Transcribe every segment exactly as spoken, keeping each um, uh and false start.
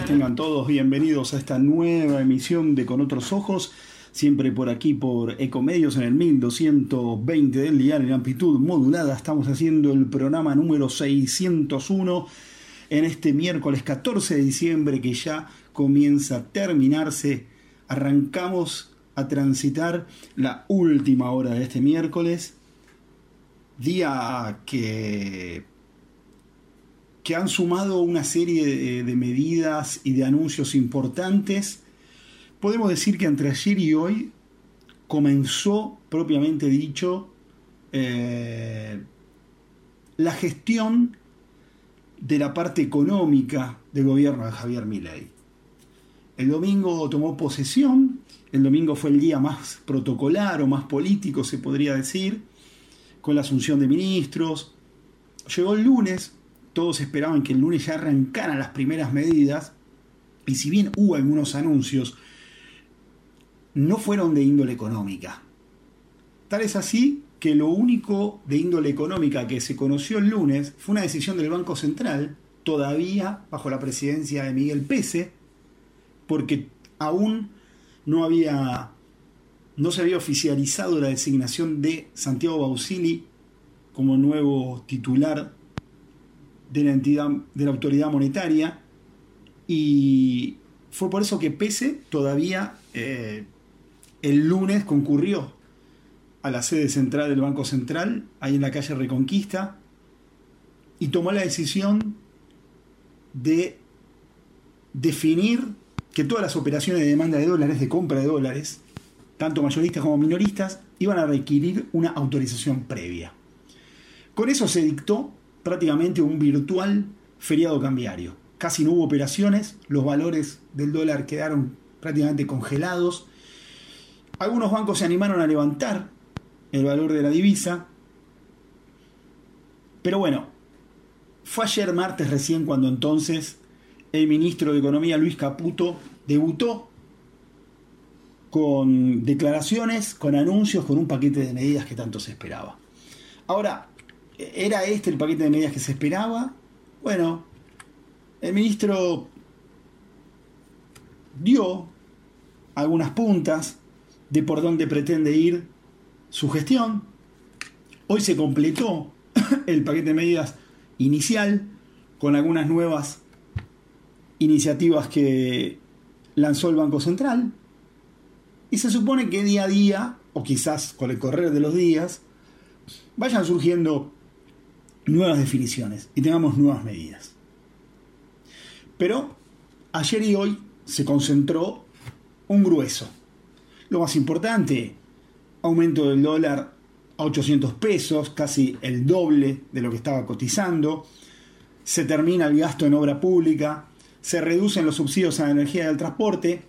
tardes, tengan todos bienvenidos a esta nueva emisión de Con Otros Ojos, siempre por aquí por Ecomedios en el mil doscientos veinte del dial en amplitud modulada. Estamos haciendo el programa número seiscientos uno en este miércoles catorce de diciembre, que ya comienza a terminarse. Arrancamos a transitar la última hora de este miércoles, día que, que han sumado una serie de, de medidas y de anuncios importantes. Podemos decir que entre ayer y hoy comenzó, propiamente dicho, eh, la gestión de la parte económica del gobierno de Javier Milei. El domingo tomó posesión, el domingo fue el día más protocolar o más político, se podría decir, con la asunción de ministros. Llegó el lunes, todos esperaban que el lunes ya arrancaran las primeras medidas, y si bien hubo algunos anuncios, no fueron de índole económica. Tal es así que lo único de índole económica que se conoció el lunes fue una decisión del Banco Central, todavía bajo la presidencia de Miguel Pesce, porque aún no había, no se había oficializado la designación de Santiago Bausili como nuevo titular de la entidad, de la autoridad monetaria, y fue por eso que Pesce todavía eh, el lunes concurrió a la sede central del Banco Central, ahí en la calle Reconquista, y tomó la decisión de definir que todas las operaciones de demanda de dólares, de compra de dólares, tanto mayoristas como minoristas, iban a requerir una autorización previa. Con eso se dictó prácticamente un virtual feriado cambiario. Casi no hubo operaciones, los valores del dólar quedaron prácticamente congelados. Algunos bancos se animaron a levantar el valor de la divisa. Pero bueno, fue ayer martes recién cuando entonces el ministro de Economía, Luis Caputo, debutó con declaraciones, con anuncios, con un paquete de medidas que tanto se esperaba. Ahora, ¿era este el paquete de medidas que se esperaba? Bueno, el ministro dio algunas puntas de por dónde pretende ir su gestión. Hoy se completó el paquete de medidas inicial con algunas nuevas iniciativas que lanzó el Banco Central. Y se supone que día a día, o quizás con el correr de los días, vayan surgiendo nuevas definiciones y tengamos nuevas medidas. Pero ayer y hoy se concentró un grueso. Lo más importante, aumento del dólar a ochocientos pesos, casi el doble de lo que estaba cotizando. Se termina el gasto en obra pública, se reducen los subsidios a la energía y al transporte.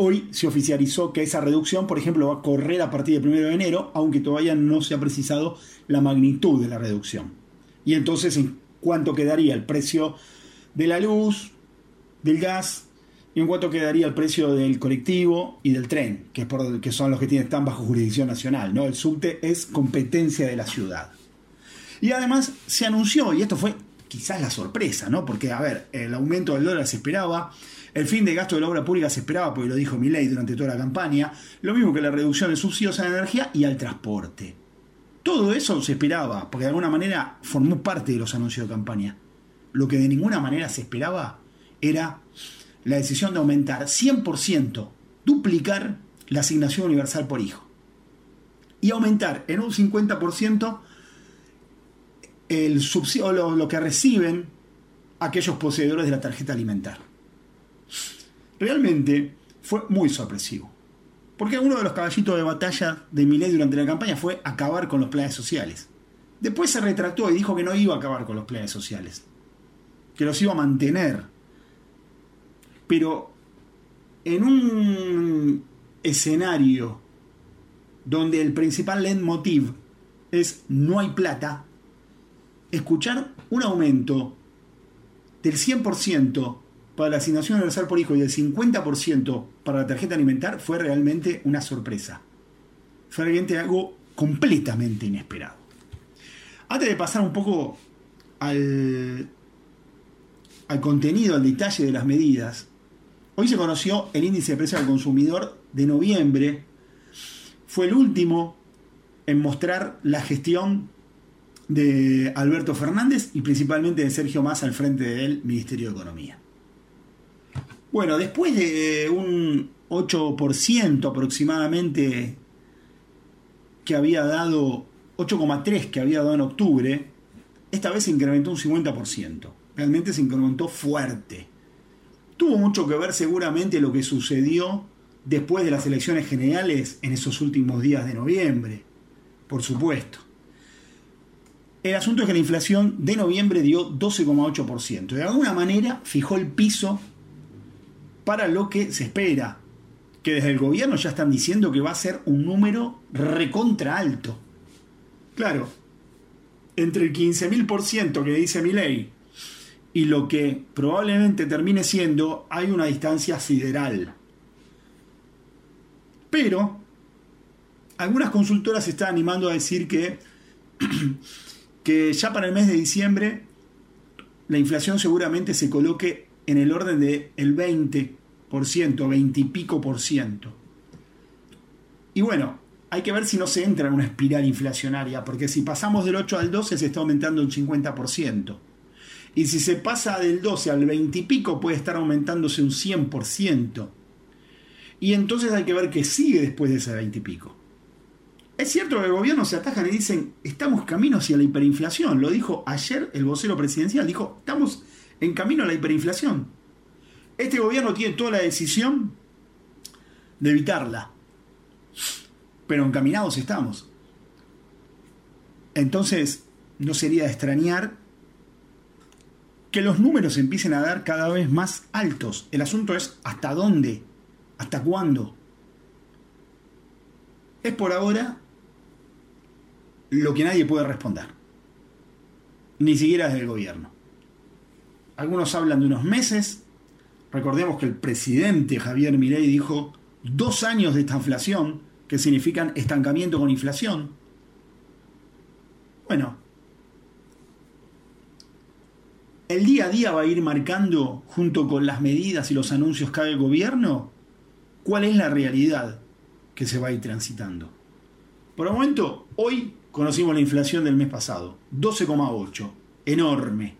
Hoy se oficializó que esa reducción, por ejemplo, va a correr a partir del primero de enero, aunque todavía no se ha precisado la magnitud de la reducción. Y entonces, ¿en cuánto quedaría el precio de la luz, del gas, y en cuánto quedaría el precio del colectivo y del tren, que, es por, que son los que tienen tan bajo jurisdicción nacional, ¿no? El subte es competencia de la ciudad. Y además se anunció, y esto fue quizás la sorpresa, ¿no? Porque, a ver, el aumento del dólar se esperaba, el fin de gasto de la obra pública se esperaba, porque lo dijo Milei durante toda la campaña, lo mismo que la reducción de subsidios a la energía y al transporte. Todo eso se esperaba, porque de alguna manera formó parte de los anuncios de campaña. Lo que de ninguna manera se esperaba era la decisión de aumentar cien por ciento, duplicar la asignación universal por hijo y aumentar en un cincuenta por ciento el subsidio, lo, lo que reciben aquellos poseedores de la tarjeta alimentar. Realmente fue muy sorpresivo, porque uno de los caballitos de batalla de Milei durante la campaña fue acabar con los planes sociales. Después se retractó y dijo que no iba a acabar con los planes sociales, que los iba a mantener. Pero en un escenario donde el principal leitmotiv es no hay plata, escuchar un aumento del cien por ciento para la asignación universal por hijo y del cincuenta por ciento para la tarjeta alimentar fue realmente una sorpresa. Fue realmente algo completamente inesperado. Antes de pasar un poco al... al contenido, al detalle de las medidas, Hoy se conoció el índice de precios al consumidor de noviembre. Fue el último en mostrar la gestión de Alberto Fernández y principalmente de Sergio Massa al frente del Ministerio de Economía. Bueno, después de un ocho por ciento aproximadamente que había dado, ocho coma tres por ciento que había dado en octubre, esta vez se incrementó un cincuenta por ciento. Realmente se incrementó fuerte. Tuvo mucho que ver seguramente lo que sucedió después de las elecciones generales en esos últimos días de noviembre, por supuesto. El asunto es que la inflación de noviembre dio doce coma ocho por ciento. De alguna manera fijó el piso para lo que se espera, que desde el gobierno ya están diciendo que va a ser un número recontra alto. Claro, entre el quince mil por ciento que dice Milei y lo que probablemente termine siendo, hay una distancia sideral. Pero algunas consultoras se están animando a decir que que ya para el mes de diciembre la inflación seguramente se coloque en el orden del veinte por ciento, veinte y pico por ciento. Y bueno, hay que ver si no se entra en una espiral inflacionaria, porque si pasamos del ocho al doce se está aumentando un cincuenta por ciento. Y si se pasa del doce al veinte y pico puede estar aumentándose un cien por ciento. Y entonces hay que ver qué sigue después de ese veinte y pico. Es cierto que el gobierno se atajan y dicen estamos camino hacia la hiperinflación. Lo dijo ayer el vocero presidencial, dijo estamos en camino a la hiperinflación. Este gobierno tiene toda la decisión de evitarla, pero encaminados estamos. Entonces no sería de extrañar que los números empiecen a dar cada vez más altos. El asunto es hasta dónde, hasta cuándo. Es por ahora lo que nadie puede responder, ni siquiera desde el gobierno. Algunos hablan de unos meses. Recordemos que el presidente Javier Milei dijo dos años de estanflación, que significan estancamiento con inflación. Bueno, el día a día va a ir marcando, junto con las medidas y los anuncios que haga el gobierno, cuál es la realidad que se va a ir transitando. Por el momento, hoy conocimos la inflación del mes pasado, doce coma ocho, enorme,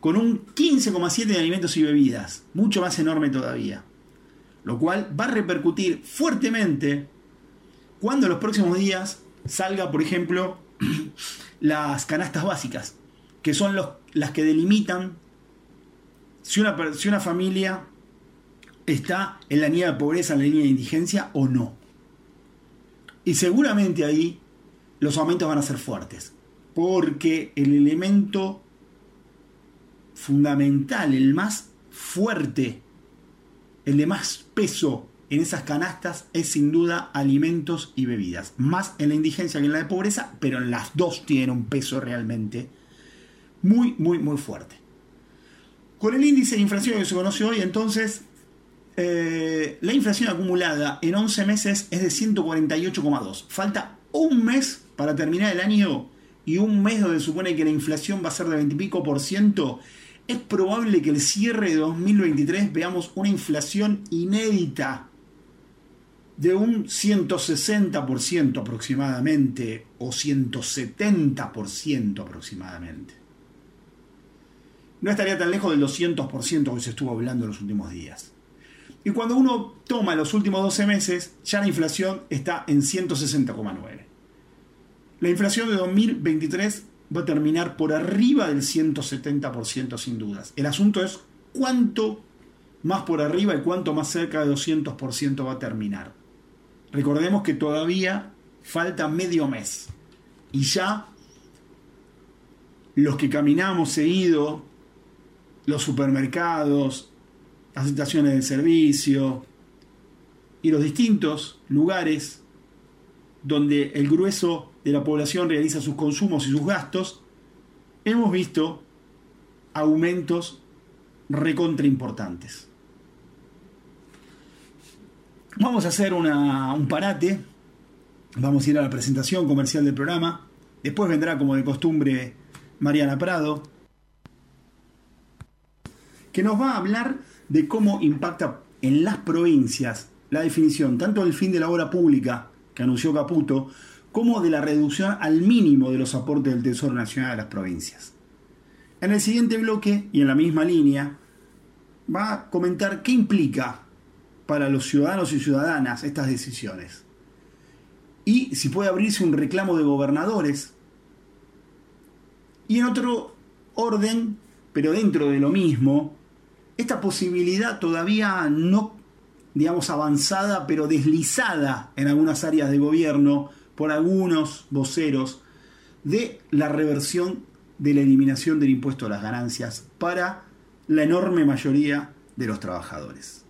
con un quince coma siete de alimentos y bebidas, mucho más enorme todavía, lo cual va a repercutir fuertemente cuando en los próximos días salga, por ejemplo, las canastas básicas, que son los, las que delimitan si una, si una familia está en la línea de pobreza, en la línea de indigencia o no. Y seguramente ahí los aumentos van a ser fuertes, porque el elemento fundamental, el más fuerte, el de más peso en esas canastas es sin duda alimentos y bebidas. Más en la indigencia que en la de pobreza, pero en las dos tienen un peso realmente muy, muy, muy fuerte. Con el índice de inflación que se conoce hoy, entonces, Eh, la inflación acumulada en once meses es de ciento cuarenta y ocho coma dos. Falta un mes para terminar el año y un mes donde se supone que la inflación va a ser de veinte y pico por ciento. Es probable que el cierre de dos mil veintitrés veamos una inflación inédita de un ciento sesenta por ciento aproximadamente o ciento setenta por ciento aproximadamente. No estaría tan lejos del doscientos por ciento que se estuvo hablando en los últimos días. Y cuando uno toma los últimos doce meses, ya la inflación está en ciento sesenta coma nueve. La inflación de dos mil veintitrés va a terminar por arriba del ciento setenta por ciento sin dudas. El asunto es cuánto más por arriba y cuánto más cerca de doscientos por ciento va a terminar. Recordemos que todavía falta medio mes. Y ya los que caminamos seguido, los supermercados, las estaciones de servicio y los distintos lugares donde el grueso de la población realiza sus consumos y sus gastos, hemos visto aumentos recontra importantes. Vamos a hacer una, un parate, vamos a ir a la presentación comercial del programa, después vendrá como de costumbre Mariana Prado, que nos va a hablar de cómo impacta en las provincias la definición tanto del fin de la obra pública que anunció Caputo como de la reducción al mínimo de los aportes del Tesoro Nacional a las provincias. En el siguiente bloque, y en la misma línea, va a comentar qué implica para los ciudadanos y ciudadanas estas decisiones. Y si puede abrirse un reclamo de gobernadores. Y en otro orden, pero dentro de lo mismo, esta posibilidad todavía no, digamos, avanzada, pero deslizada en algunas áreas de gobierno por algunos voceros, de la reversión de la eliminación del impuesto a las ganancias para la enorme mayoría de los trabajadores.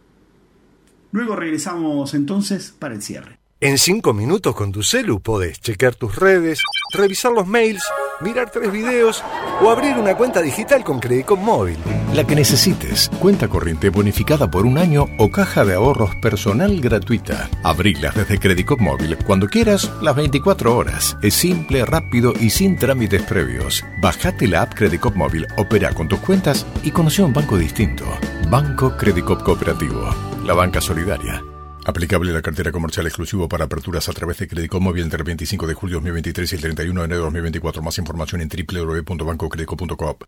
Luego regresamos entonces para el cierre. En cinco minutos con tu celu podés chequear tus redes, revisar los mails, mirar tres videos o abrir una cuenta digital con Crédico Móvil. La que necesites. Cuenta corriente bonificada por un año o caja de ahorros personal gratuita. Abrilas desde Crédico Móvil cuando quieras, las veinticuatro horas. Es simple, rápido y sin trámites previos. Bajate la app Crédico Móvil, opera con tus cuentas y conoce un banco distinto. Banco Credicoop Cooperativo. La banca solidaria. Aplicable la cartera comercial exclusivo para aperturas a través de Crédico Móvil entre el veinticinco de julio de dos mil veintitrés y el treinta y uno de enero de dos mil veinticuatro. Más información en doble u doble u doble u punto banco credicoop punto coop.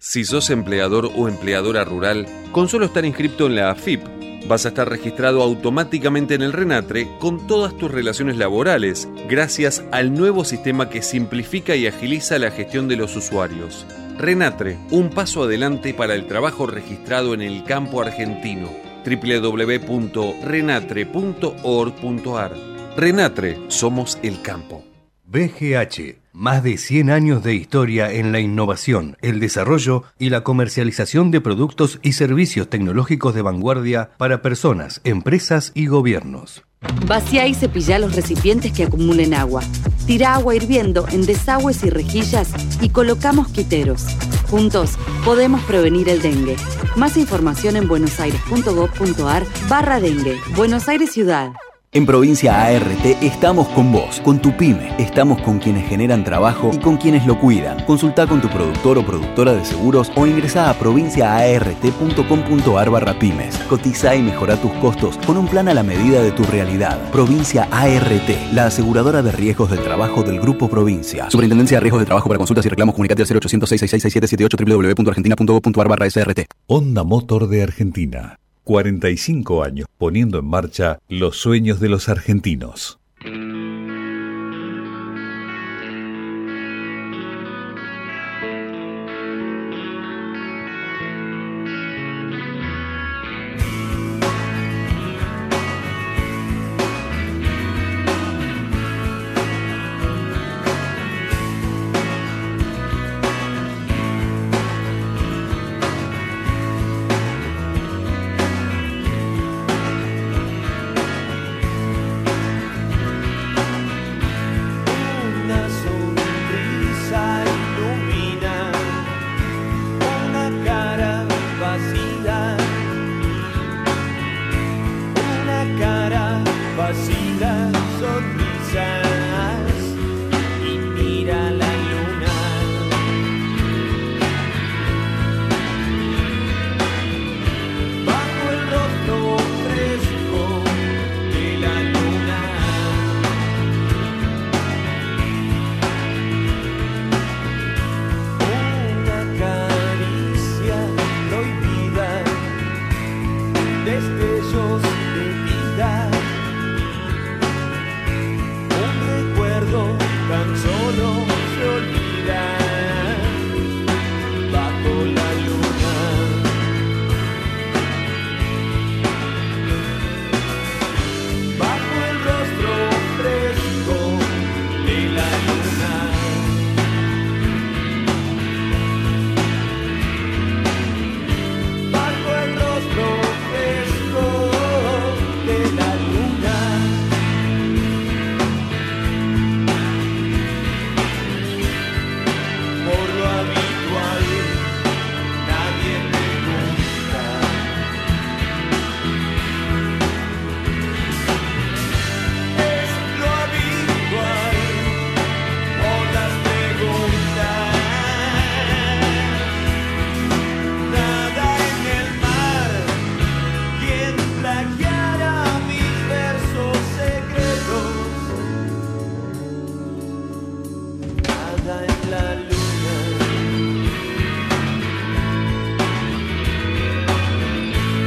Si sos empleador o empleadora rural, con solo estar inscripto en la A F I P, vas a estar registrado automáticamente en el Renatre con todas tus relaciones laborales, gracias al nuevo sistema que simplifica y agiliza la gestión de los usuarios. Renatre, un paso adelante para el trabajo registrado en el campo argentino. doble u doble u doble u punto renatre punto org punto ar. Renatre, somos el campo. B G H, más de cien años de historia en la innovación, el desarrollo y la comercialización de productos y servicios tecnológicos de vanguardia para personas, empresas y gobiernos. Vacía y cepilla los recipientes que acumulen agua. Tira agua hirviendo en desagües y rejillas y coloca mosquiteros. Juntos podemos prevenir el dengue. Más información en buenosaires punto gov punto ar barra dengue. Buenos Aires Ciudad. En Provincia A R T estamos con vos, con tu pyme. Estamos con quienes generan trabajo y con quienes lo cuidan. Consultá con tu productor o productora de seguros o ingresá a provincia a r t punto com punto ar barra pymes. Cotizá y mejorá tus costos con un plan a la medida de tu realidad. Provincia A R T, la aseguradora de riesgos del trabajo del Grupo Provincia. Superintendencia de Riesgos del Trabajo. Para consultas y reclamos comunicate al cero ocho cero cero, seis seis seis, seis siete siete ocho doble u doble u doble u punto argentina punto gov punto ar barra S R T. Honda Motor de Argentina. cuarenta y cinco años poniendo en marcha los sueños de los argentinos.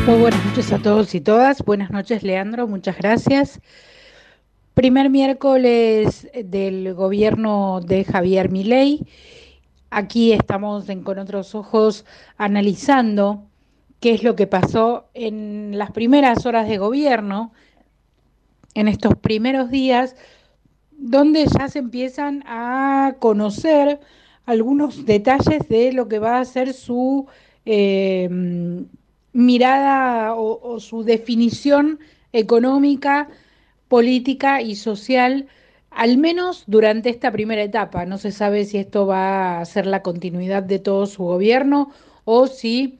Muy buenas noches a todos y todas. Buenas noches, Leandro, muchas gracias. Primer miércoles del gobierno de Javier Milei. Aquí estamos en Con Otros Ojos analizando qué es lo que pasó en las primeras horas de gobierno, en estos primeros días, donde ya se empiezan a conocer algunos detalles de lo que va a ser su eh, mirada o, o su definición económica, política y social, al menos durante esta primera etapa. No se sabe si esto va a ser la continuidad de todo su gobierno o si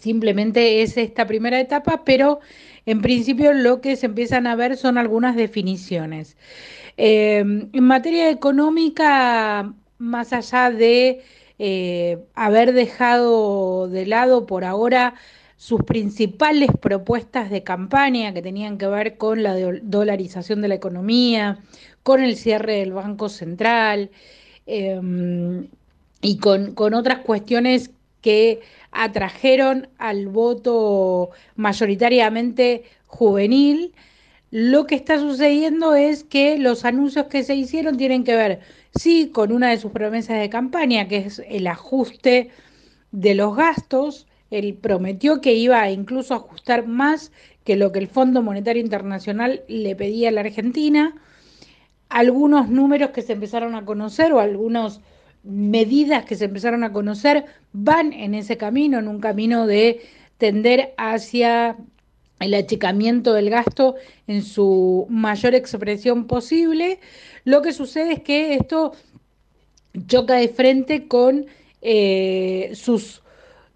simplemente es esta primera etapa, pero en principio lo que se empiezan a ver son algunas definiciones. Eh, en materia económica, más allá de eh, haber dejado de lado por ahora sus principales propuestas de campaña que tenían que ver con la dolarización de la economía, con el cierre del Banco Central eh, y con, con otras cuestiones que atrajeron al voto mayoritariamente juvenil, lo que está sucediendo es que los anuncios que se hicieron tienen que ver, sí, con una de sus promesas de campaña, que es el ajuste de los gastos. Él prometió que iba incluso a ajustar más que lo que el Fondo Monetario Internacional le pedía a la Argentina. Algunos números que se empezaron a conocer o algunas medidas que se empezaron a conocer van en ese camino, en un camino de tender hacia el achicamiento del gasto en su mayor expresión posible. Lo que sucede es que esto choca de frente con eh, sus...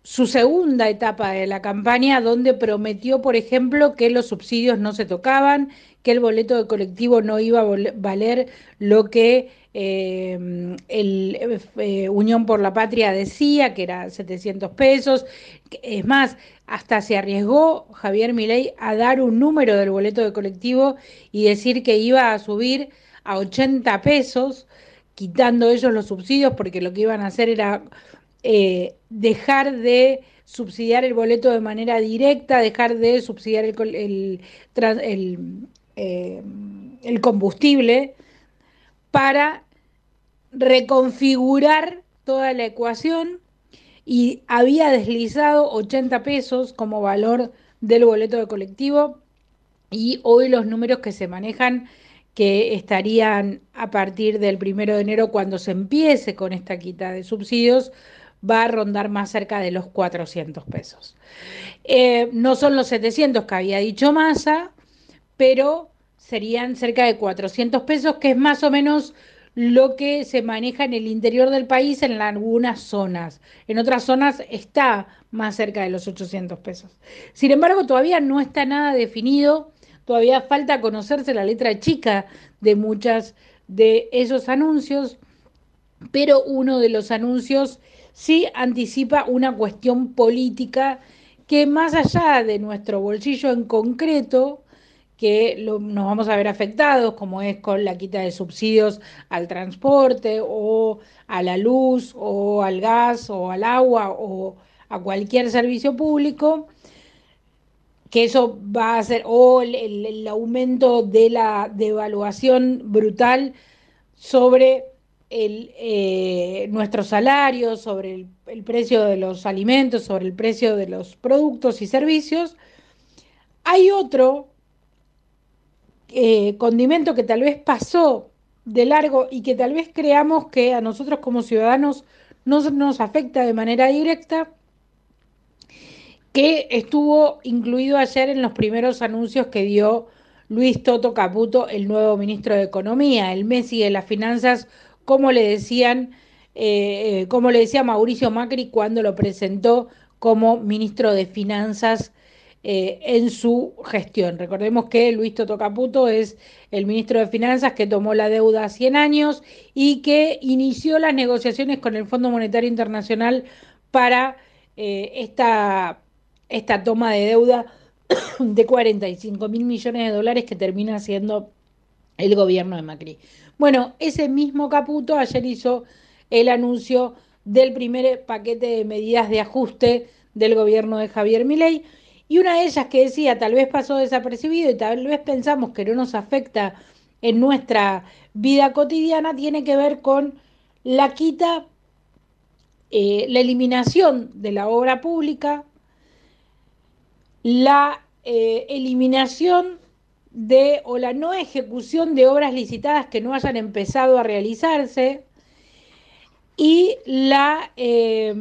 su segunda etapa de la campaña, donde prometió, por ejemplo, que los subsidios no se tocaban, que el boleto de colectivo no iba a valer lo que eh, el eh, Unión por la Patria decía, que era setecientos pesos. Es más, hasta se arriesgó Javier Milei a dar un número del boleto de colectivo y decir que iba a subir a ochenta pesos, quitando ellos los subsidios, porque lo que iban a hacer era Eh, dejar de subsidiar el boleto de manera directa, dejar de subsidiar el, el, el, eh, el combustible para reconfigurar toda la ecuación, y había deslizado ochenta pesos como valor del boleto de colectivo, y hoy los números que se manejan que estarían a partir del primero de enero, cuando se empiece con esta quita de subsidios, va a rondar más cerca de los cuatrocientos pesos. Eh, no son los setecientos que había dicho Massa, pero serían cerca de cuatrocientos pesos, que es más o menos lo que se maneja en el interior del país en algunas zonas. En otras zonas está más cerca de los ochocientos pesos. Sin embargo, todavía no está nada definido, todavía falta conocerse la letra chica de muchas de esos anuncios, pero uno de los anuncios sí anticipa una cuestión política que, más allá de nuestro bolsillo en concreto, que lo, nos vamos a ver afectados, como es con la quita de subsidios al transporte o a la luz o al gas o al agua o a cualquier servicio público, que eso va a ser, o el, el aumento de la devaluación brutal sobre El, eh, nuestros salarios, sobre el, el precio de los alimentos, sobre el precio de los productos y servicios. Hay otro eh, condimento que tal vez pasó de largo y que tal vez creamos que a nosotros como ciudadanos no nos afecta de manera directa, que estuvo incluido ayer en los primeros anuncios que dio Luis Toto Caputo, el nuevo ministro de Economía, el Messi de las finanzas, como le decían, eh, como le decía Mauricio Macri cuando lo presentó como ministro de Finanzas eh, en su gestión. Recordemos que Luis Toto Caputo es el ministro de Finanzas que tomó la deuda a cien años y que inició las negociaciones con el Fondo Monetario Internacional para eh, esta, esta toma de deuda de cuarenta y cinco mil millones de dólares que termina siendo el gobierno de Macri. Bueno, ese mismo Caputo ayer hizo el anuncio del primer paquete de medidas de ajuste del gobierno de Javier Milei, Y una de ellas que decía, tal vez pasó desapercibido y tal vez pensamos que no nos afecta en nuestra vida cotidiana, tiene que ver con la quita, eh, la eliminación de la obra pública, la eh, eliminación de o la no ejecución de obras licitadas que no hayan empezado a realizarse y la eh,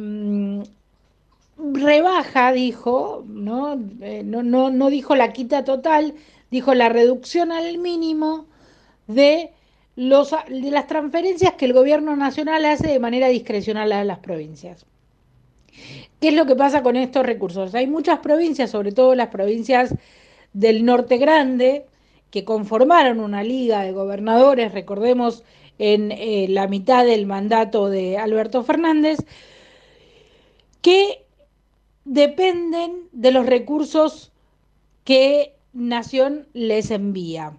rebaja, dijo, ¿no? Eh, no, no, no dijo la quita total, dijo la reducción al mínimo de, los, de las transferencias que el gobierno nacional hace de manera discrecional a las provincias. ¿Qué es lo que pasa con estos recursos? Hay muchas provincias, sobre todo las provincias del norte grande, que conformaron una liga de gobernadores, recordemos, en eh, la mitad del mandato de Alberto Fernández, que dependen de los recursos que Nación les envía.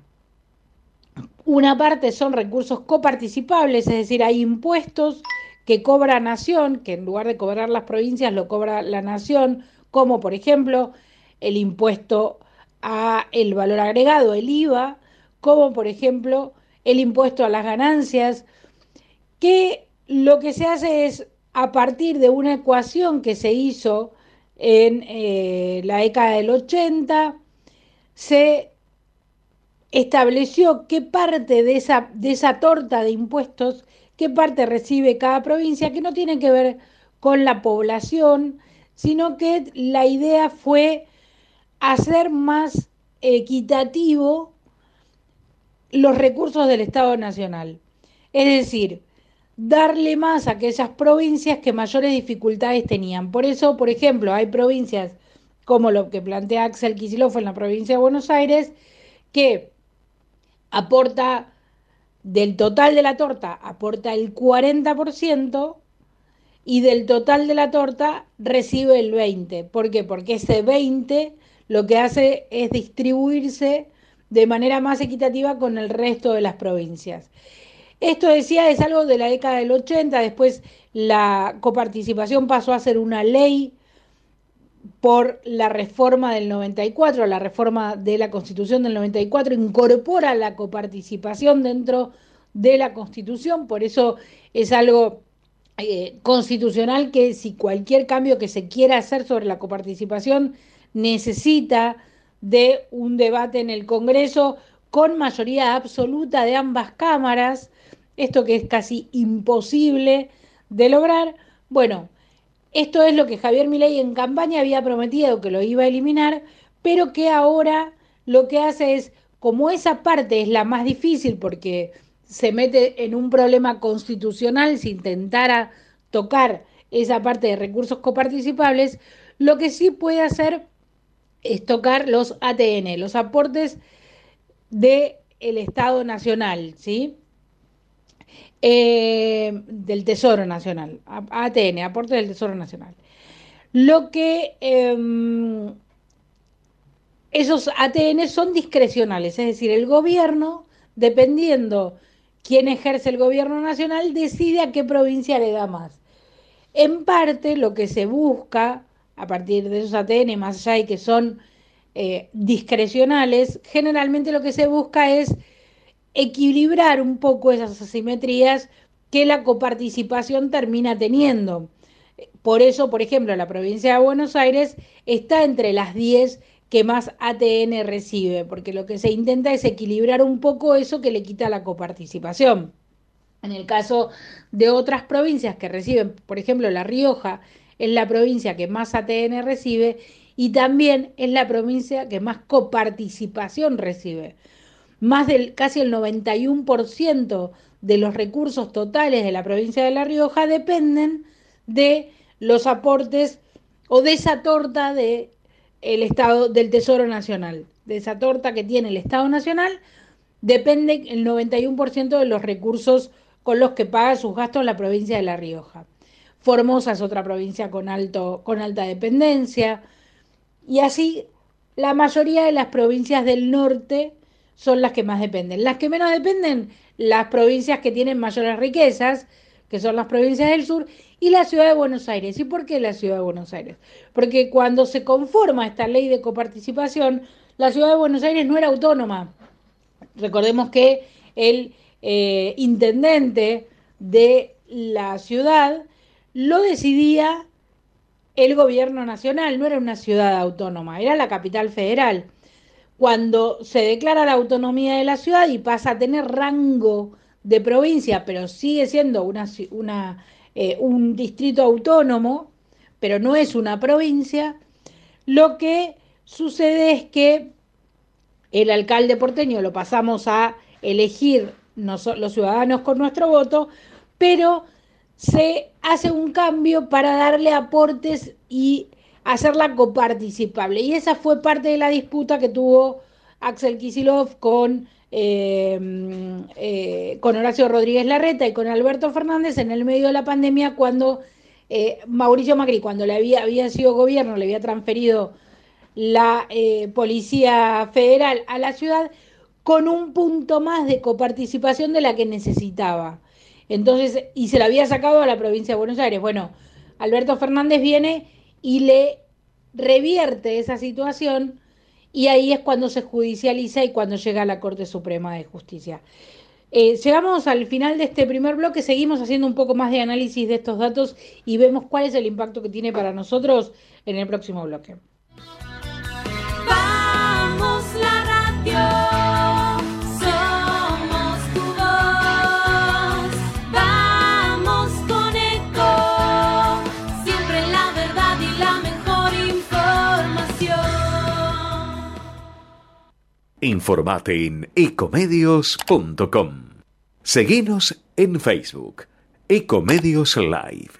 Una parte son recursos coparticipables, es decir, hay impuestos que cobra Nación, que en lugar de cobrar las provincias lo cobra la Nación, como por ejemplo el impuesto a el valor agregado, el IVA, como por ejemplo el impuesto a las ganancias, que lo que se hace es a partir de una ecuación que se hizo en eh, la década del ochenta, se estableció qué parte de esa, de esa torta de impuestos, qué parte recibe cada provincia, que no tiene que ver con la población, sino que la idea fue hacer más equitativo los recursos del Estado Nacional. Es decir, darle más a aquellas provincias que mayores dificultades tenían. Por eso, por ejemplo, hay provincias como lo que plantea Axel Kicillof en la provincia de Buenos Aires, que aporta, del total de la torta, aporta el cuarenta por ciento y del total de la torta recibe el veinte por ciento. ¿Por qué? Porque ese veinte por ciento lo que hace es distribuirse de manera más equitativa con el resto de las provincias. Esto, decía, es algo de la década del ochenta, después la coparticipación pasó a ser una ley por la reforma del noventa y cuatro, la reforma de la Constitución del noventa y cuatro incorpora la coparticipación dentro de la Constitución, por eso es algo eh, constitucional que si cualquier cambio que se quiera hacer sobre la coparticipación necesita de un debate en el Congreso con mayoría absoluta de ambas cámaras, esto que es casi imposible de lograr. Bueno, esto es lo que Javier Milei en campaña había prometido que lo iba a eliminar, pero que ahora lo que hace es, como esa parte es la más difícil porque se mete en un problema constitucional si intentara tocar esa parte de recursos coparticipables, lo que sí puede hacer es tocar los A T N, los aportes del Estado Nacional, ¿sí? Eh, del Tesoro Nacional, A T N, aporte del Tesoro Nacional. Lo que eh, esos A T N son discrecionales, es decir, el gobierno, dependiendo quién ejerce el gobierno nacional, decide a qué provincia le da más. En parte, lo que se busca a partir de esos A T N, más allá de que son eh, discrecionales, generalmente lo que se busca es equilibrar un poco esas asimetrías que la coparticipación termina teniendo. Por eso, por ejemplo, la provincia de Buenos Aires está entre las diez que más A T N recibe, porque lo que se intenta es equilibrar un poco eso que le quita la coparticipación. En el caso de otras provincias que reciben, por ejemplo, La Rioja, es la provincia que más A T N recibe y también es la provincia que más coparticipación recibe. Más del casi el noventa y uno por ciento de los recursos totales de la provincia de La Rioja dependen de los aportes o de esa torta de el Estado, del Tesoro Nacional, de esa torta que tiene el Estado Nacional, depende el noventa y uno por ciento de los recursos con los que paga sus gastos la provincia de La Rioja. Formosa es otra provincia con, alto, con alta dependencia, y así la mayoría de las provincias del norte son las que más dependen. Las que menos dependen, las provincias que tienen mayores riquezas, que son las provincias del sur, y la Ciudad de Buenos Aires. ¿Y por qué la Ciudad de Buenos Aires? Porque cuando se conforma esta ley de coparticipación, la Ciudad de Buenos Aires no era autónoma. Recordemos que el eh, intendente de la ciudad lo decidía el gobierno nacional, no era una ciudad autónoma, era la capital federal. Cuando se declara la autonomía de la ciudad y pasa a tener rango de provincia, pero sigue siendo una, una, eh, un distrito autónomo, pero no es una provincia, lo que sucede es que el alcalde porteño lo pasamos a elegir nos, los ciudadanos con nuestro voto, pero se hace un cambio para darle aportes y hacerla coparticipable. Y esa fue parte de la disputa que tuvo Axel Kicillof con, eh, eh, con Horacio Rodríguez Larreta y con Alberto Fernández en el medio de la pandemia, cuando eh, Mauricio Macri, cuando le había, había sido gobierno, le había transferido la eh, Policía Federal a la ciudad con un punto más de coparticipación de la que necesitaba. Entonces, y se la había sacado a la provincia de Buenos Aires. Bueno, Alberto Fernández viene y le revierte esa situación, y ahí es cuando se judicializa y cuando llega a la Corte Suprema de Justicia. Eh, llegamos al final de este primer bloque, seguimos haciendo un poco más de análisis de estos datos y vemos cuál es el impacto que tiene para nosotros en el próximo bloque. Vamos la radio. Informate en ecomedios punto com. Seguinos en Facebook, Ecomedios Live.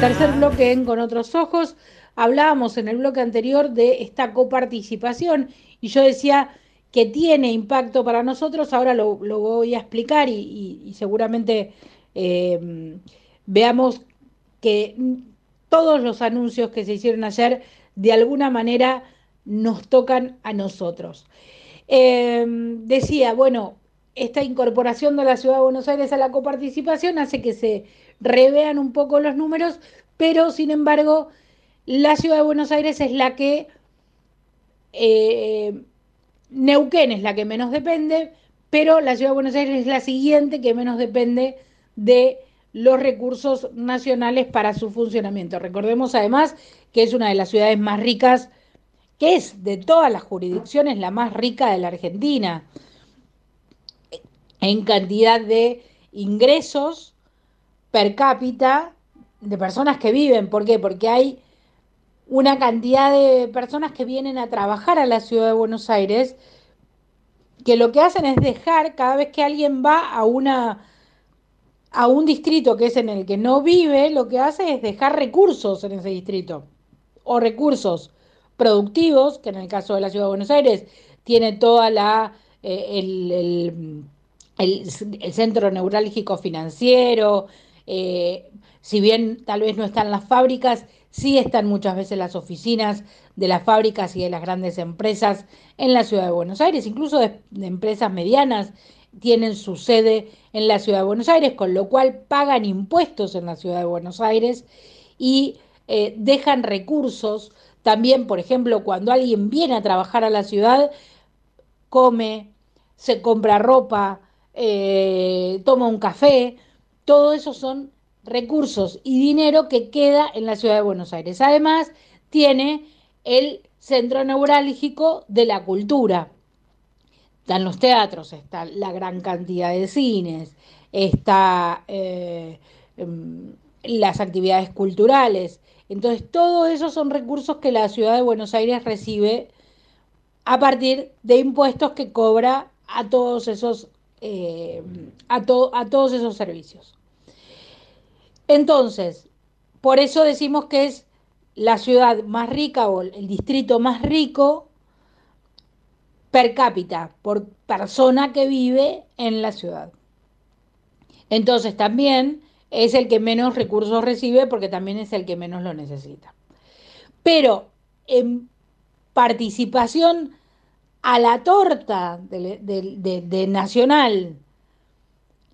Tercer bloque en Con Otros Ojos. Hablábamos en el bloque anterior de esta coparticipación y yo decía que tiene impacto para nosotros. Ahora lo, lo voy a explicar y, y, y seguramente eh, veamos que todos los anuncios que se hicieron ayer de alguna manera nos tocan a nosotros. Eh, decía, bueno, esta incorporación de la Ciudad de Buenos Aires a la coparticipación hace que se revean un poco los números, pero sin embargo la Ciudad de Buenos Aires es la que, eh, Neuquén es la que menos depende, pero la Ciudad de Buenos Aires es la siguiente que menos depende de los recursos nacionales para su funcionamiento. Recordemos además que es una de las ciudades más ricas, que es de todas las jurisdicciones la más rica de la Argentina, en cantidad de ingresos per cápita de personas que viven. ¿Por qué? Porque hay una cantidad de personas que vienen a trabajar a la Ciudad de Buenos Aires que lo que hacen es dejar, cada vez que alguien va a una a un distrito que es en el que no vive, lo que hace es dejar recursos en ese distrito, o recursos productivos, que en el caso de la Ciudad de Buenos Aires tiene toda la eh, el, el, el, el centro neurálgico financiero. Eh, si bien tal vez no están las fábricas, sí están muchas veces las oficinas de las fábricas y de las grandes empresas en la Ciudad de Buenos Aires, incluso de, de empresas medianas tienen su sede en la Ciudad de Buenos Aires, con lo cual pagan impuestos en la Ciudad de Buenos Aires y eh, dejan recursos. También, por ejemplo, cuando alguien viene a trabajar a la ciudad, come, se compra ropa, eh, toma un café. Todo eso son recursos y dinero que queda en la Ciudad de Buenos Aires. Además, tiene el centro neurálgico de la cultura. Están los teatros, está la gran cantidad de cines, está, eh, las actividades culturales. Entonces, todos esos son recursos que la Ciudad de Buenos Aires recibe a partir de impuestos que cobra a todos esos, eh, a, to- a todos esos servicios. Entonces, por eso decimos que es la ciudad más rica o el distrito más rico per cápita, por persona que vive en la ciudad. Entonces también es el que menos recursos recibe porque también es el que menos lo necesita. Pero en participación a la torta de, de, de, de nacional,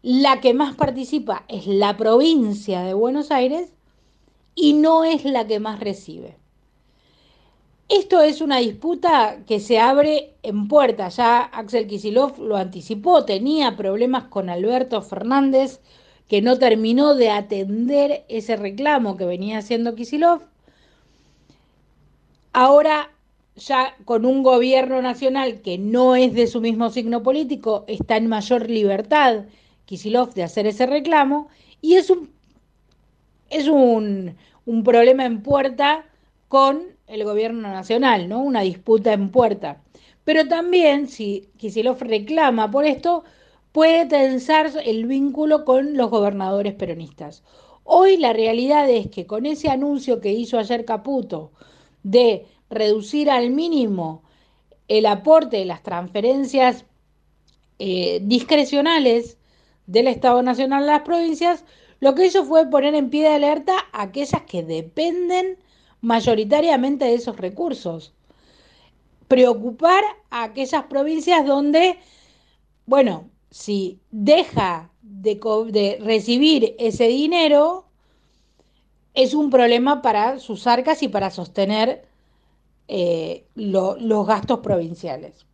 la que más participa es la provincia de Buenos Aires y no es la que más recibe. Esto es una disputa que se abre en puerta. Ya Axel Kicillof lo anticipó, tenía problemas con Alberto Fernández, que no terminó de atender ese reclamo que venía haciendo Kicillof. Ahora, ya con un gobierno nacional que no es de su mismo signo político, está en mayor libertad Kicillof de hacer ese reclamo, y es un, es un, un problema en puerta con el gobierno nacional, ¿no? Una disputa en puerta. Pero también, si Kicillof reclama por esto, puede tensar el vínculo con los gobernadores peronistas. Hoy la realidad es que con ese anuncio que hizo ayer Caputo de reducir al mínimo el aporte de las transferencias eh, discrecionales del Estado Nacional a las provincias, lo que hizo fue poner en pie de alerta a aquellas que dependen mayoritariamente de esos recursos. Preocupar a aquellas provincias donde, bueno, si deja de, co- de recibir ese dinero, es un problema para sus arcas y para sostener Eh, lo, los gastos provinciales.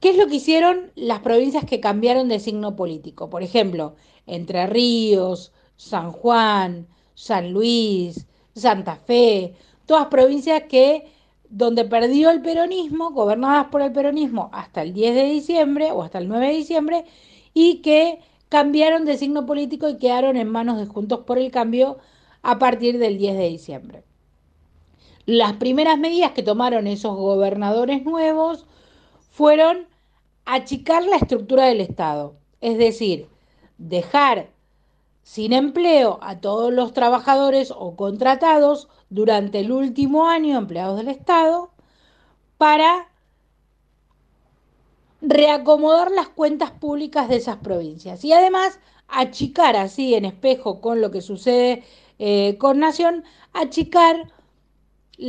¿Qué es lo que hicieron las provincias que cambiaron de signo político? Por ejemplo, Entre Ríos, San Juan, San Luis, Santa Fe, todas provincias que, donde perdió el peronismo, gobernadas por el peronismo hasta el diez de diciembre o hasta el nueve de diciembre, y que cambiaron de signo político y quedaron en manos de Juntos por el Cambio a partir del diez de diciembre. Las primeras medidas que tomaron esos gobernadores nuevos fueron achicar la estructura del Estado, es decir, dejar sin empleo a todos los trabajadores o contratados durante el último año, empleados del Estado, para reacomodar las cuentas públicas de esas provincias y además achicar, así en espejo con lo que sucede eh, con Nación, achicar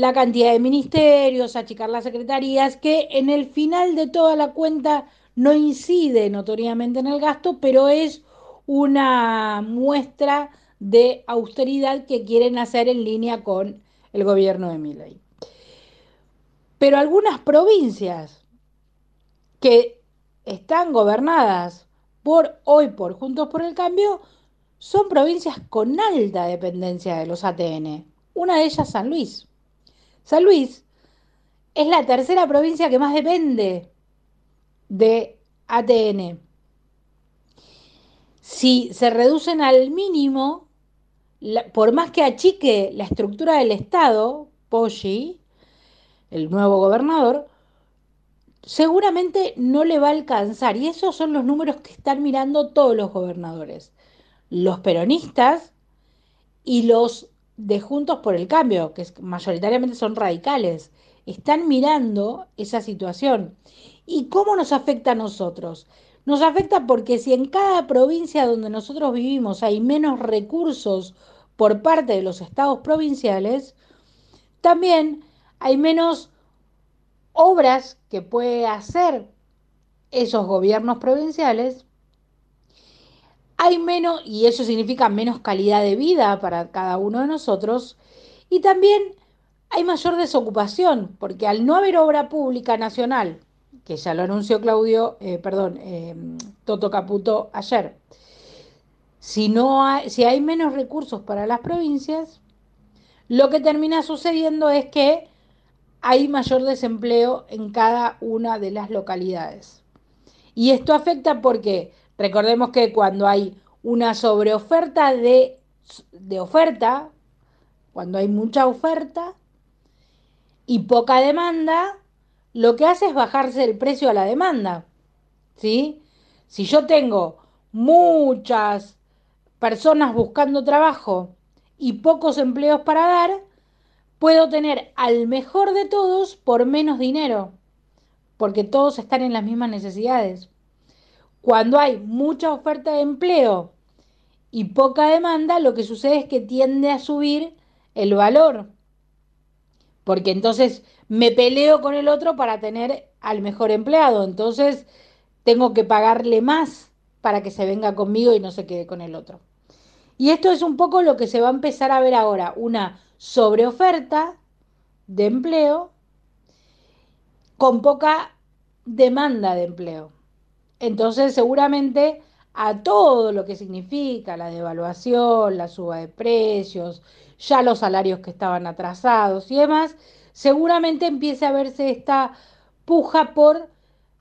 la cantidad de ministerios, achicar las secretarías, que en el final de toda la cuenta no incide notoriamente en el gasto, pero es una muestra de austeridad que quieren hacer en línea con el gobierno de Milei. Pero algunas provincias que están gobernadas por hoy por Juntos por el Cambio son provincias con alta dependencia de los A T N, una de ellas San Luis. San Luis es la tercera provincia que más depende de A T N. Si se reducen al mínimo, la, por más que achique la estructura del Estado, Poggi, el nuevo gobernador, seguramente no le va a alcanzar. Y esos son los números que están mirando todos los gobernadores, los peronistas y los de Juntos por el Cambio, que mayoritariamente son radicales, están mirando esa situación. ¿Y cómo nos afecta a nosotros? Nos afecta porque si en cada provincia donde nosotros vivimos hay menos recursos por parte de los estados provinciales, también hay menos obras que puede hacer esos gobiernos provinciales. Hay menos, y eso significa menos calidad de vida para cada uno de nosotros, y también hay mayor desocupación, porque al no haber obra pública nacional, que ya lo anunció Claudio, eh, perdón, eh, Toto Caputo ayer, si, no hay, si hay menos recursos para las provincias, lo que termina sucediendo es que hay mayor desempleo en cada una de las localidades. Y esto afecta porque Recordemos que cuando hay una sobreoferta de, de oferta, cuando hay mucha oferta y poca demanda, lo que hace es bajarse el precio a la demanda, ¿sí? Si yo tengo muchas personas buscando trabajo y pocos empleos para dar, puedo tener al mejor de todos por menos dinero, porque todos están en las mismas necesidades. Cuando hay mucha oferta de empleo y poca demanda, lo que sucede es que tiende a subir el valor, porque entonces me peleo con el otro para tener al mejor empleado, entonces tengo que pagarle más para que se venga conmigo y no se quede con el otro. Y esto es un poco lo que se va a empezar a ver ahora, una sobreoferta de empleo con poca demanda de empleo. Entonces seguramente a todo lo que significa la devaluación, la suba de precios, ya los salarios que estaban atrasados y demás, seguramente empiece a verse esta puja por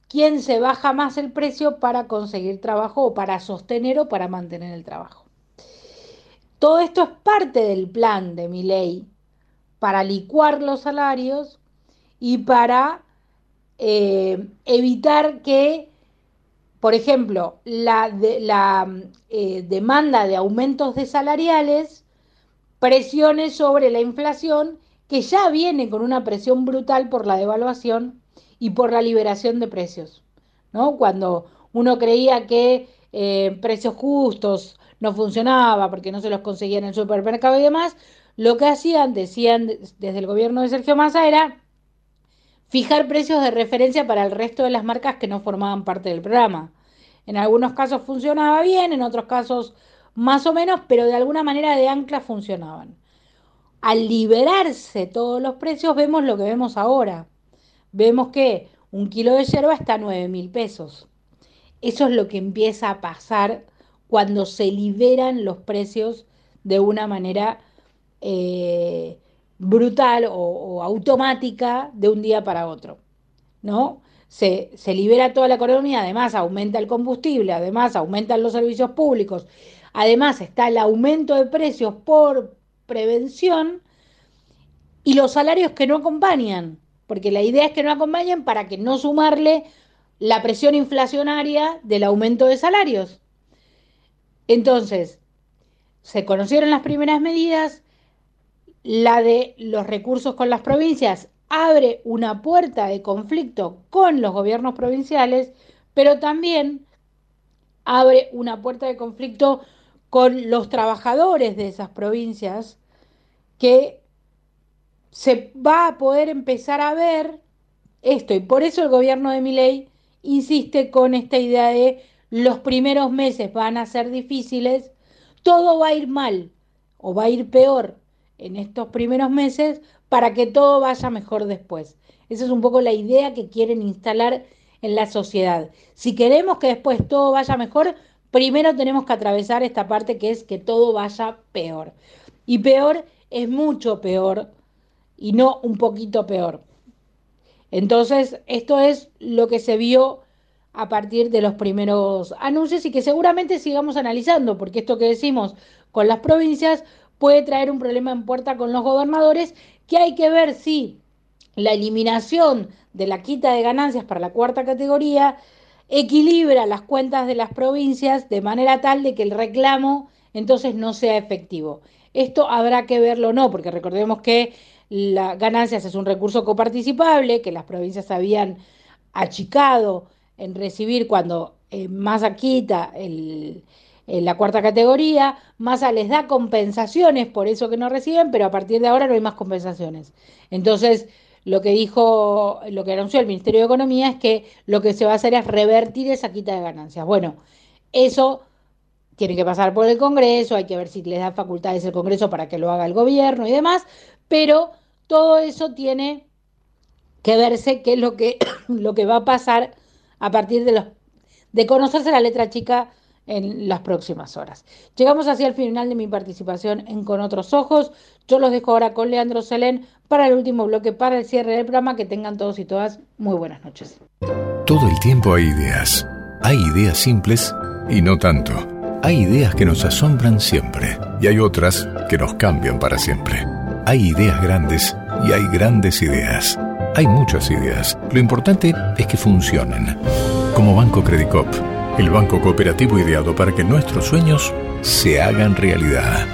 quién se baja más el precio para conseguir trabajo o para sostener o para mantener el trabajo. Todo esto es parte del plan de Milei para licuar los salarios y para eh, evitar que, por ejemplo, la, de, la eh, demanda de aumentos de salariales presione sobre la inflación, que ya viene con una presión brutal por la devaluación y por la liberación de precios, ¿no? Cuando uno creía que eh, precios justos no funcionaba porque no se los conseguía en el supermercado y demás, lo que hacían, decían desde el gobierno de Sergio Massa, era fijar precios de referencia para el resto de las marcas que no formaban parte del programa. En algunos casos funcionaba bien, en otros casos más o menos, pero de alguna manera de ancla funcionaban. Al liberarse todos los precios, vemos lo que vemos ahora. Vemos que un kilo de yerba está a nueve mil pesos. Eso es lo que empieza a pasar cuando se liberan los precios de una manera eh, brutal o, o automática de un día para otro, ¿no? Se, se libera toda la economía, además aumenta el combustible, además aumentan los servicios públicos, además está el aumento de precios por prevención y los salarios que no acompañan, porque la idea es que no acompañen para que no sumarle la presión inflacionaria del aumento de salarios. Entonces, se conocieron las primeras medidas, la de los recursos con las provincias abre una puerta de conflicto con los gobiernos provinciales, pero también abre una puerta de conflicto con los trabajadores de esas provincias, que se va a poder empezar a ver esto. Y por eso el gobierno de Milei insiste con esta idea de: los primeros meses van a ser difíciles, todo va a ir mal o va a ir peor en estos primeros meses para que todo vaya mejor después. Esa es un poco la idea que quieren instalar en la sociedad. Si queremos que después todo vaya mejor, primero tenemos que atravesar esta parte que es que todo vaya peor. Y peor es mucho peor y no un poquito peor. Entonces, esto es lo que se vio a partir de los primeros anuncios y que seguramente sigamos analizando, porque esto que decimos con las provincias puede traer un problema en puerta con los gobernadores, que hay que ver si la eliminación de la quita de ganancias para la cuarta categoría equilibra las cuentas de las provincias de manera tal de que el reclamo entonces no sea efectivo. Esto habrá que verlo o no, porque recordemos que las ganancias es un recurso coparticipable, que las provincias habían achicado en recibir cuando eh, Massa quita el, el, la cuarta categoría, Massa les da compensaciones por eso que no reciben, pero a partir de ahora no hay más compensaciones. Entonces, lo que dijo, lo que anunció el Ministerio de Economía es que lo que se va a hacer es revertir esa quita de ganancias. Bueno, eso tiene que pasar por el Congreso, hay que ver si les da facultades el Congreso para que lo haga el gobierno y demás, pero todo eso tiene que verse qué es lo que, lo que va a pasar a partir de, los, de conocerse la letra chica en las próximas horas. Llegamos hacia el final de mi participación en Con Otros Ojos. Yo los dejo ahora con Leandro Selén para el último bloque, para el cierre del programa. Que tengan todos y todas muy buenas noches. Todo el tiempo hay ideas. Hay ideas simples y no tanto. Hay ideas que nos asombran siempre y hay otras que nos cambian para siempre. Hay ideas grandes y hay grandes ideas. Hay muchas ideas. Lo importante es que funcionen. Como Banco Credicoop, el banco cooperativo ideado para que nuestros sueños se hagan realidad.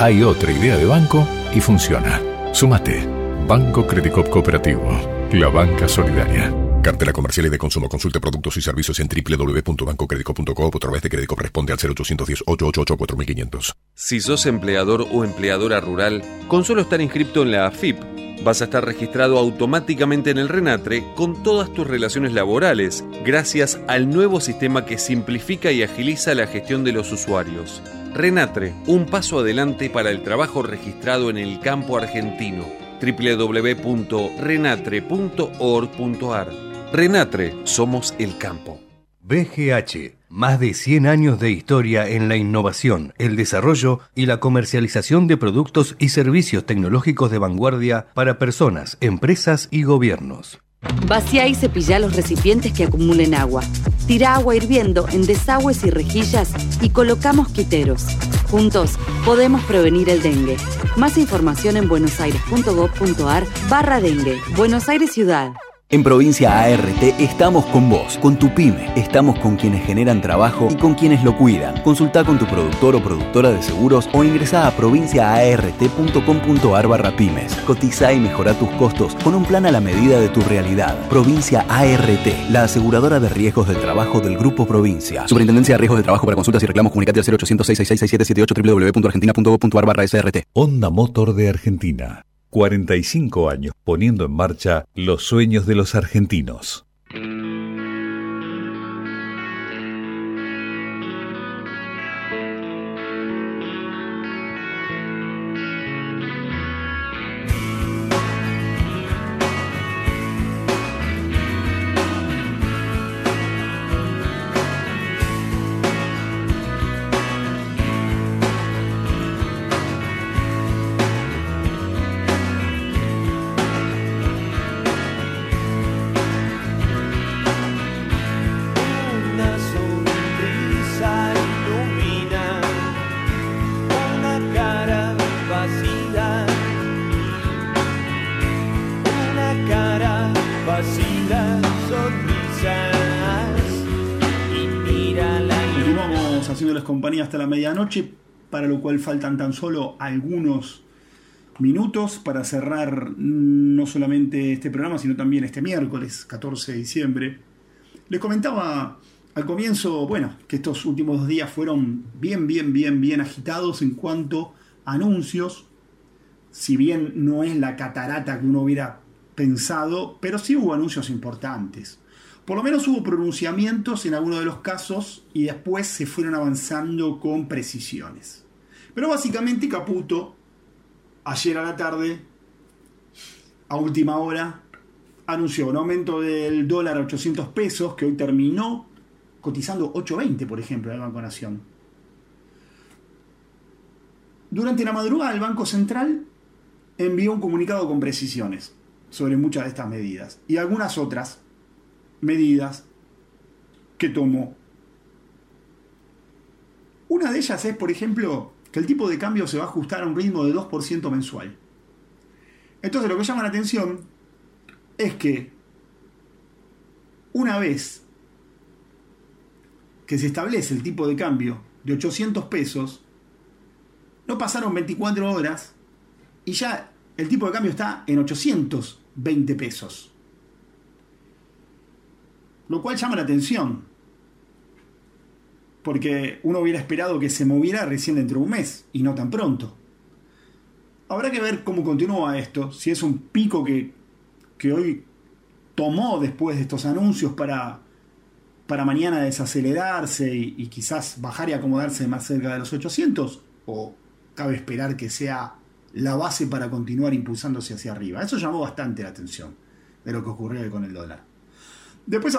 Hay otra idea de banco y funciona. Súmate. Banco Credicoop Cooperativo. La banca solidaria. Cartera comercial y de consumo. Consulte productos y servicios en doble u doble u doble u punto banco credicoop punto com o a través de Credicoop. Responde al cero ocho uno cero, ocho ocho ocho, cuatro cinco cero cero. Si sos empleador o empleadora rural, con solo estar inscripto en la A F I P, vas a estar registrado automáticamente en el Renatre con todas tus relaciones laborales, gracias al nuevo sistema que simplifica y agiliza la gestión de los usuarios. Renatre, un paso adelante para el trabajo registrado en el campo argentino. doble u doble u doble u punto renatre punto org punto ar. Renatre, somos el campo. B G H, más de cien años de historia en la innovación, el desarrollo y la comercialización de productos y servicios tecnológicos de vanguardia para personas, empresas y gobiernos. Vacía y cepilla los recipientes que acumulen agua. Tira agua hirviendo en desagües y rejillas y coloca mosquiteros. Juntos podemos prevenir el dengue. Más información en buenosaires.gov.ar barra dengue. Buenos Aires Ciudad. En Provincia A R T estamos con vos, con tu pyme. Estamos con quienes generan trabajo y con quienes lo cuidan. Consultá con tu productor o productora de seguros o ingresá a provincia a r t punto com punto ar barra pymes. Cotizá y mejorá tus costos con un plan a la medida de tu realidad. Provincia A R T, la aseguradora de riesgos del trabajo del Grupo Provincia. Superintendencia de Riesgos de Trabajo. Para consultas y reclamos comunicate al cero ocho cero cero, seis seis seis, seis siete siete ocho doble u doble u doble u punto argentina punto gov punto ar barra S R T. Honda Motor de Argentina. cuarenta y cinco años poniendo en marcha los sueños de los argentinos. Hasta la medianoche, para lo cual faltan tan solo algunos minutos para cerrar no solamente este programa, sino también este miércoles catorce de diciembre. Les comentaba al comienzo, bueno, que estos últimos dos días fueron bien, bien, bien, bien agitados en cuanto a anuncios, si bien no es la catarata que uno hubiera pensado, pero sí hubo anuncios importantes. Por lo menos hubo pronunciamientos en algunos de los casos y después se fueron avanzando con precisiones. Pero básicamente Caputo, ayer a la tarde, a última hora, anunció un aumento del dólar a ochocientos pesos, que hoy terminó cotizando ocho veinte, por ejemplo, en el Banco Nación. Durante la madrugada, el Banco Central envió un comunicado con precisiones sobre muchas de estas medidas y algunas otras medidas que tomó. Una de ellas es, por ejemplo, que el tipo de cambio se va a ajustar a un ritmo de dos por ciento mensual. Entonces, lo que llama la atención es que una vez que se establece el tipo de cambio de ochocientos pesos, no pasaron veinticuatro horas y ya el tipo de cambio está en ochocientos veinte pesos. Lo cual llama la atención, porque uno hubiera esperado que se moviera recién dentro de un mes, y no tan pronto. Habrá que ver cómo continúa esto, si es un pico que, que hoy tomó después de estos anuncios para, para mañana desacelerarse y, y quizás bajar y acomodarse más cerca de los ochocientos, o cabe esperar que sea la base para continuar impulsándose hacia arriba. Eso llamó bastante la atención de lo que ocurrió con el dólar. Después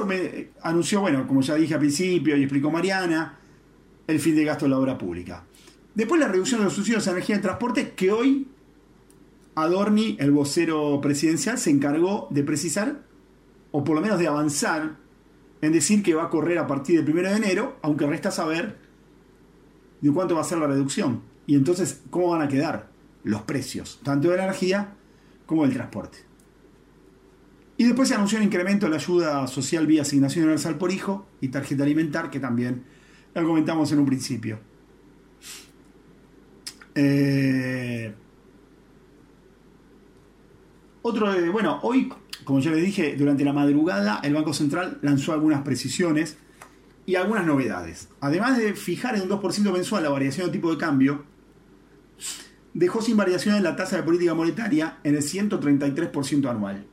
anunció, bueno, como ya dije al principio y explicó Mariana, el fin de gasto de la obra pública. Después la reducción de los subsidios a energía y transporte, que hoy Adorni, el vocero presidencial, se encargó de precisar, o por lo menos de avanzar, en decir que va a correr a partir del primero de enero, aunque resta saber de cuánto va a ser la reducción. Y entonces, ¿cómo van a quedar los precios, tanto de la energía como del transporte? Y después se anunció el incremento de la ayuda social vía asignación universal por hijo y tarjeta alimentar, que también lo comentamos en un principio. Eh... Otro, eh, bueno, hoy, como ya les dije, durante la madrugada el Banco Central lanzó algunas precisiones y algunas novedades. Además de fijar en un dos por ciento mensual la variación de tipo de cambio, dejó sin variación en la tasa de política monetaria en el ciento treinta y tres por ciento anual,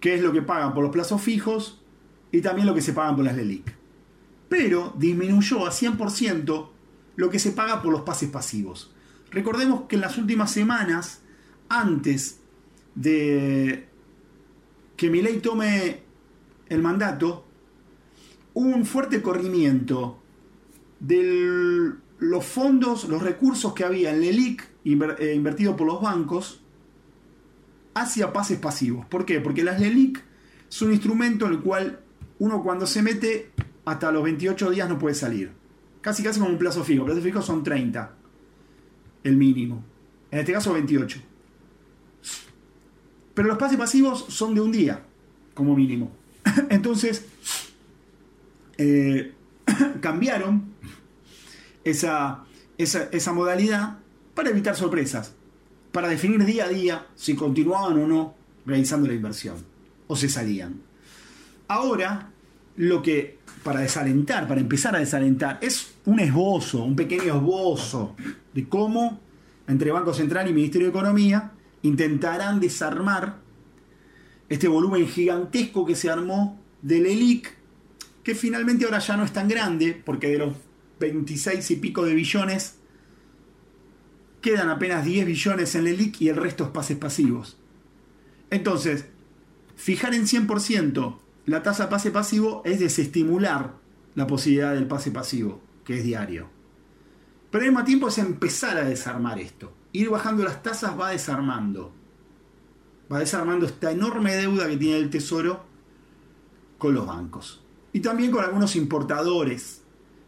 que es lo que pagan por los plazos fijos y también lo que se pagan por las LELIQ. Pero disminuyó a cien por ciento lo que se paga por los pases pasivos. Recordemos que en las últimas semanas, antes de que Milei tome el mandato, hubo un fuerte corrimiento de los fondos, los recursos que había en LELIQ invertido por los bancos hacia pases pasivos. ¿Por qué? Porque las LELIQ es un instrumento en el cual uno, cuando se mete, hasta los veintiocho días no puede salir. Casi casi como un plazo fijo. Plazos fijos son treinta, el mínimo. En este caso veintiocho. Pero los pases pasivos son de un día, como mínimo. Entonces, eh, cambiaron esa, esa, esa modalidad para evitar sorpresas, para definir día a día si continuaban o no realizando la inversión, o se salían. Ahora, lo que para desalentar, para empezar a desalentar, es un esbozo, un pequeño esbozo de cómo entre Banco Central y Ministerio de Economía intentarán desarmar este volumen gigantesco que se armó del LELIQ, que finalmente ahora ya no es tan grande, porque de los veintiséis y pico de billones, quedan apenas diez billones en LELIQ y el resto es pases pasivos. Entonces, fijar en cien por ciento la tasa de pase pasivo es desestimular la posibilidad del pase pasivo, que es diario. Pero al mismo tiempo es empezar a desarmar esto. Ir bajando las tasas va desarmando. Va desarmando esta enorme deuda que tiene el Tesoro con los bancos. Y también con algunos importadores.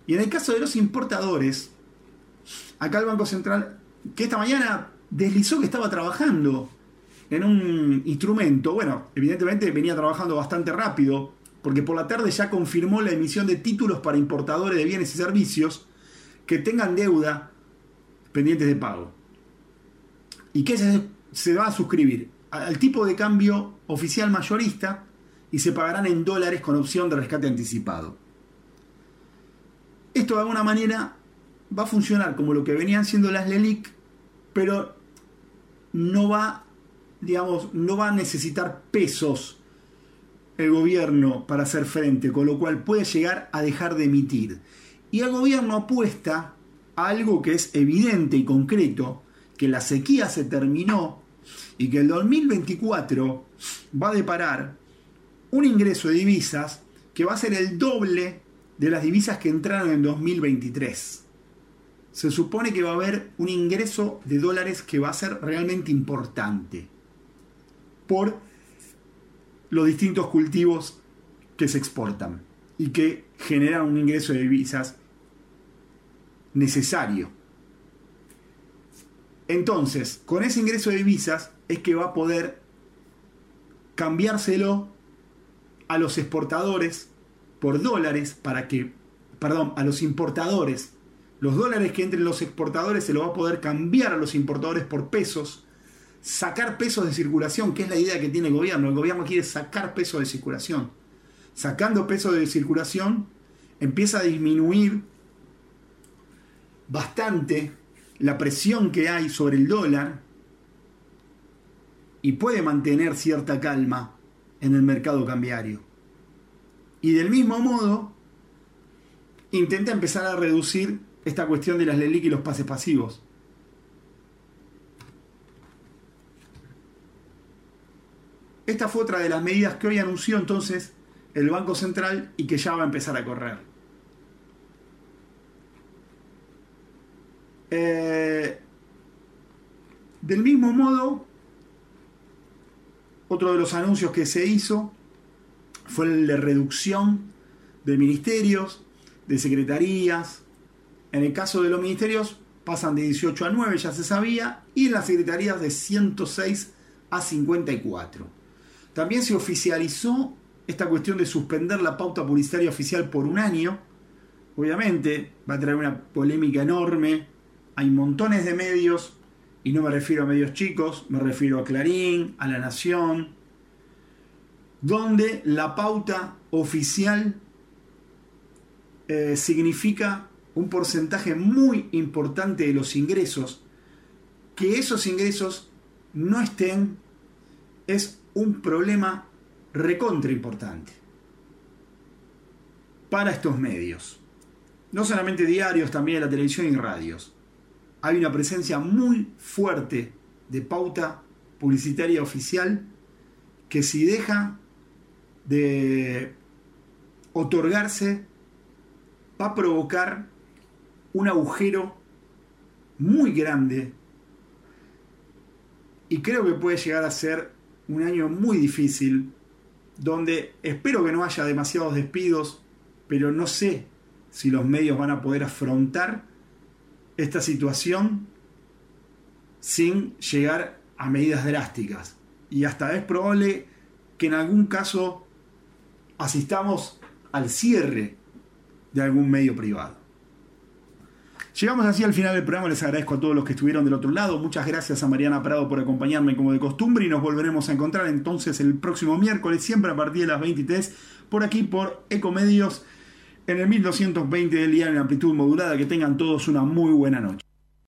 Y en el caso de los importadores, acá el Banco Central, que esta mañana deslizó que estaba trabajando en un instrumento, bueno, evidentemente venía trabajando bastante rápido, porque por la tarde ya confirmó la emisión de títulos para importadores de bienes y servicios que tengan deuda pendientes de pago. Y que se, se va a suscribir al tipo de cambio oficial mayorista y se pagarán en dólares con opción de rescate anticipado. Esto de alguna manera va a funcionar como lo que venían siendo las LELIQ, pero no va digamos, no va a necesitar pesos el gobierno para hacer frente, con lo cual puede llegar a dejar de emitir. Y el gobierno apuesta a algo que es evidente y concreto, que la sequía se terminó y que el dos mil veinticuatro va a deparar un ingreso de divisas que va a ser el doble de las divisas que entraron en dos mil veintitrés. Se supone que va a haber un ingreso de dólares que va a ser realmente importante por los distintos cultivos que se exportan y que generan un ingreso de divisas necesario. Entonces, con ese ingreso de divisas es que va a poder cambiárselo a los exportadores por dólares para que, perdón, a los importadores. Los dólares que entren los exportadores se los va a poder cambiar a los importadores por pesos. Sacar pesos de circulación, que es la idea que tiene el gobierno. El gobierno quiere sacar pesos de circulación. Sacando pesos de circulación, empieza a disminuir bastante la presión que hay sobre el dólar y puede mantener cierta calma en el mercado cambiario. Y del mismo modo, intenta empezar a reducir esta cuestión de las LELIQ y los pases pasivos. Esta fue otra de las medidas que hoy anunció entonces el Banco Central y que ya va a empezar a correr. Eh, del mismo modo, otro de los anuncios que se hizo fue la reducción de ministerios, de secretarías. En el caso de los ministerios pasan de dieciocho a nueve, ya se sabía, y en las secretarías de ciento seis a cincuenta y cuatro. También se oficializó esta cuestión de suspender la pauta publicitaria oficial por un año. Obviamente va a traer una polémica enorme. Hay montones de medios, y no me refiero a medios chicos, me refiero a Clarín, a La Nación, donde la pauta oficial eh, significa un porcentaje muy importante de los ingresos. Que esos ingresos no estén es un problema recontra importante para estos medios, no solamente diarios, también la televisión y radios. Hay una presencia muy fuerte de pauta publicitaria oficial que, si deja de otorgarse, va a provocar un agujero muy grande, y creo que puede llegar a ser un año muy difícil, donde espero que no haya demasiados despidos, pero no sé si los medios van a poder afrontar esta situación sin llegar a medidas drásticas. Y hasta es probable que en algún caso asistamos al cierre de algún medio privado. Llegamos así al final del programa. Les agradezco a todos los que estuvieron del otro lado. Muchas gracias a Mariana Prado por acompañarme como de costumbre, y nos volveremos a encontrar entonces el próximo miércoles, siempre a partir de las veintitrés, por aquí por Ecomedios, en el mil doscientos veinte del diario en amplitud modulada. Que tengan todos una muy buena noche.